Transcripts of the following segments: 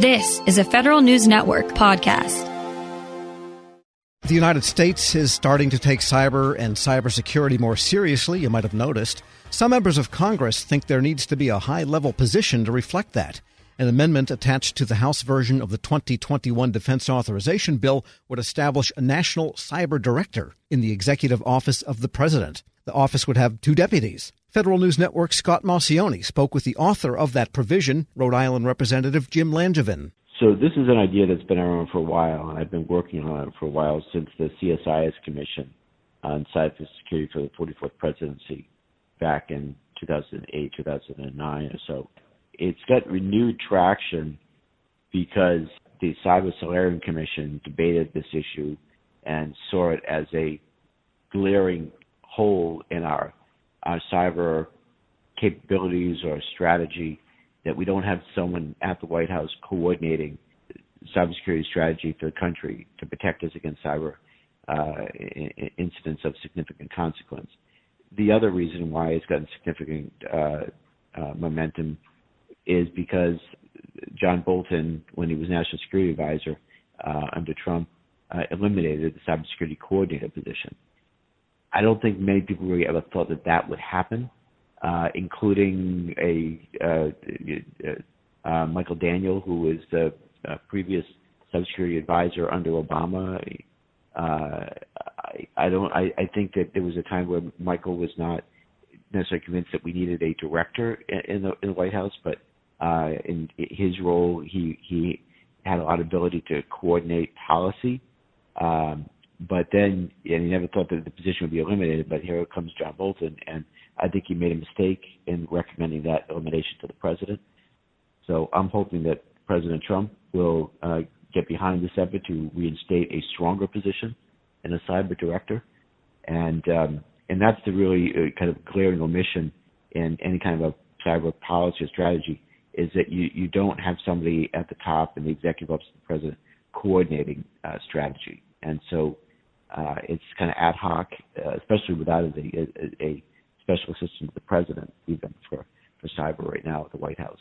This is a Federal News Network podcast. The United States is starting to take cyber and cybersecurity more seriously, you might have noticed. Some members of Congress think there needs to be a high-level position to reflect that. An amendment attached to the House version of the 2021 Defense Authorization Bill would establish a national cyber director in the executive office of the president. The office would have 2 deputies. Federal News Network's Scott Massioni spoke with the author of that provision, Rhode Island Representative Jim Langevin. So this is an idea that's been around for a while, and I've been working on it for a while since the CSIS Commission on Cyber Security for the 44th presidency back in 2008, 2009 or so. It's got renewed traction because the Cyber Solarium Commission debated this issue and saw it as a glaring hole in our cyber capabilities or strategy, that we don't have someone at the White House coordinating cybersecurity strategy for the country to protect us against cyber incidents of significant consequence. The other reason why it's gotten significant momentum is because John Bolton, when he was National Security Advisor under Trump, eliminated the cybersecurity coordinator position. I don't think many people really ever thought that that would happen, including Michael Daniel, who was the previous cybersecurity advisor under Obama. I think that there was a time where Michael was not necessarily convinced that we needed a director in the White House, but in his role, he had a lot of ability to coordinate policy. But then, and he never thought that the position would be eliminated, but here comes John Bolton, and I think he made a mistake in recommending that elimination to the president. So I'm hoping that President Trump will get behind this effort to reinstate a stronger position in a cyber director. And that's the really kind of glaring omission in any kind of a cyber policy or strategy, is that you don't have somebody at the top in the executive office of the president coordinating strategy. And so it's kind of ad hoc, especially without a special assistant to the president, even for cyber right now at the White House.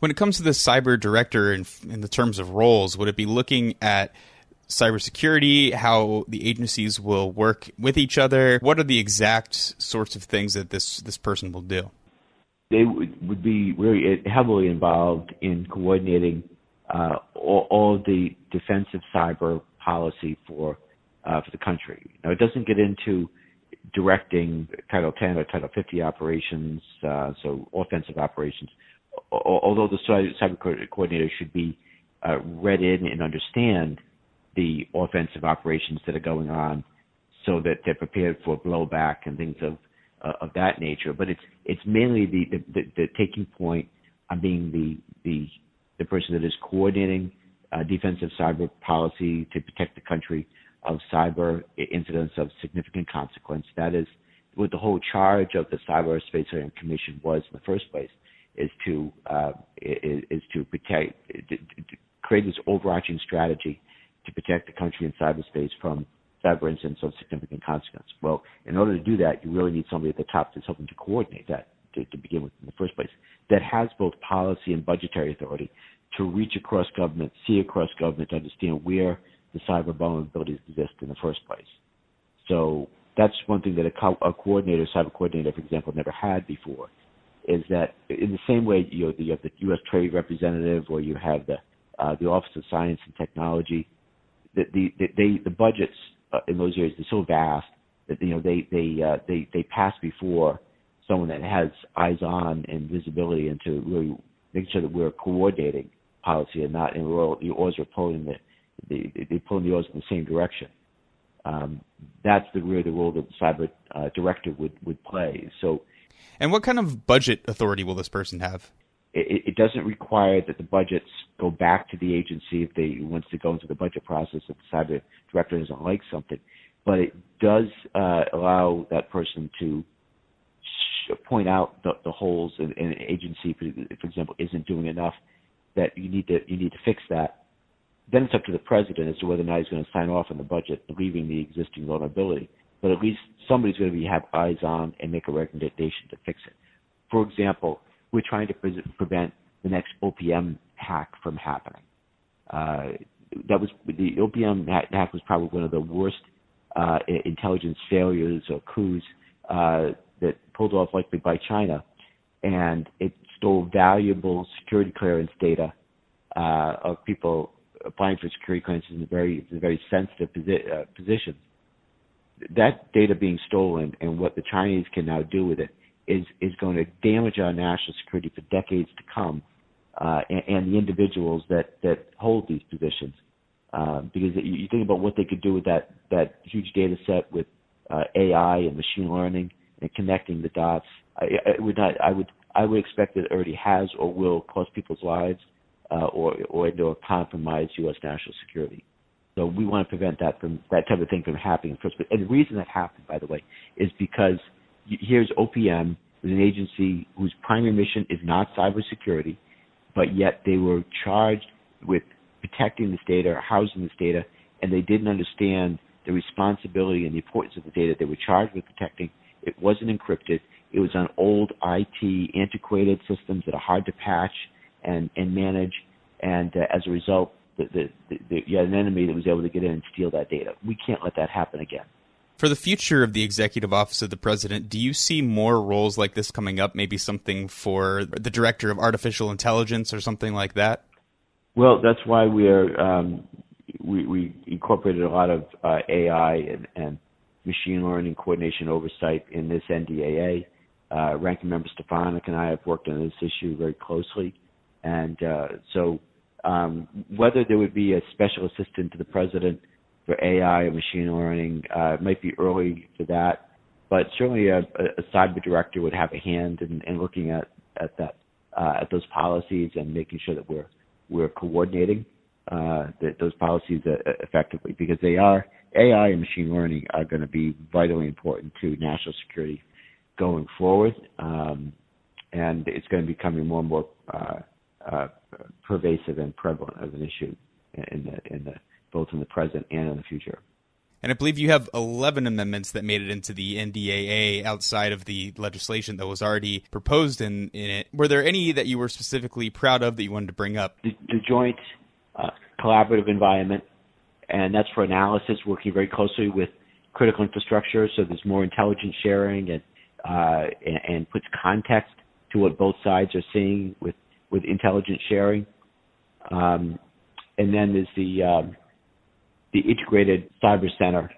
When it comes to the cyber director in the terms of roles, would it be looking at cybersecurity, how the agencies will work with each other? What are the exact sorts of things that this person will do? They would be really heavily involved in coordinating all the defensive cyber policy for the country. Now, it doesn't get into directing Title 10 or Title 50 operations, so offensive operations, although the cyber coordinator should be read in and understand the offensive operations that are going on, so that they're prepared for blowback and things of that nature. But it's mainly the taking point on being the person that is coordinating defensive cyber policy to protect the country of cyber incidents of significant consequence. That is what the whole charge of the Cyberspace Commission was in the first place, is to protect, to create this overarching strategy to protect the country in cyberspace from cyber incidents of significant consequence. Well, in order to do that, you really need somebody at the top that's helping to coordinate that to begin with in the first place, that has both policy and budgetary authority to reach across government, see across government, to understand where the cyber vulnerabilities exist in the first place. So that's one thing that a cyber coordinator, for example, never had before, is that in the same way you have the U.S. Trade Representative, or you have the Office of Science and Technology, the budgets in those areas are so vast that they pass before someone that has eyes on and visibility into really making sure that we're coordinating policy and not, and the oars are pulling the oars in the same direction. That's the role that the cyber director would play. So, and what kind of budget authority will this person have? It doesn't require that the budgets go back to the agency once they go into the budget process if the cyber director doesn't like something, but it does allow that person to point out the holes in an agency, for example, isn't doing enough, that you need to fix that. Then it's up to the president as to whether or not he's going to sign off on the budget, leaving the existing vulnerability. But at least somebody's going to have eyes on and make a recommendation to fix it. For example, we're trying to prevent the next OPM hack from happening. That was the OPM hack was probably one of the worst intelligence failures or coups that pulled off likely by China, and it stole valuable security clearance data of people applying for security clearances in very sensitive positions. That data being stolen and what the Chinese can now do with it is going to damage our national security for decades to come, and the individuals that hold these positions. Because you think about what they could do with that huge data set with AI and machine learning and connecting the dots. I would expect that it already has or will cost people's lives or compromise U.S. national security. So we want to prevent that type of thing from happening first. And the reason that happened, by the way, is because here's OPM, an agency whose primary mission is not cybersecurity, but yet they were charged with protecting this data or housing this data, and they didn't understand the responsibility and the importance of the data they were charged with protecting. It wasn't encrypted. It was on old IT, antiquated systems that are hard to patch and manage, and as a result, you had an enemy that was able to get in and steal that data. We can't let that happen again. For the future of the Executive Office of the President, do you see more roles like this coming up, maybe something for the Director of Artificial Intelligence or something like that? Well, that's why we incorporated a lot of AI and machine learning coordination oversight in this NDAA. Ranking Member Stefanik and I have worked on this issue very closely. And whether there would be a special assistant to the President for AI or machine learning, it might be early for that, but certainly a cyber director would have a hand in looking at those policies and making sure that we're coordinating those policies effectively, because AI and machine learning are going to be vitally important to national security going forward, and it's going to be becoming more and more pervasive and prevalent as an issue both in the present and in the future. And I believe you have 11 amendments that made it into the NDAA outside of the legislation that was already proposed in it. Were there any that you were specifically proud of that you wanted to bring up? The joint collaborative environment, and that's for analysis, working very closely with critical infrastructure, so there's more intelligence sharing and puts context to what both sides are seeing with intelligence sharing. And then there's the integrated cyber center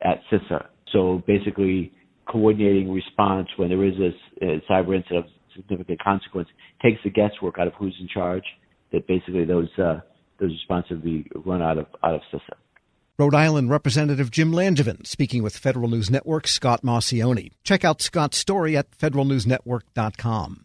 at CISA. So basically coordinating response when there is a cyber incident of significant consequence takes the guesswork out of who's in charge, that basically those responsibilities run out of CISA. Rhode Island Representative Jim Langevin speaking with Federal News Network's Scott Massioni. Check out Scott's story at federalnewsnetwork.com.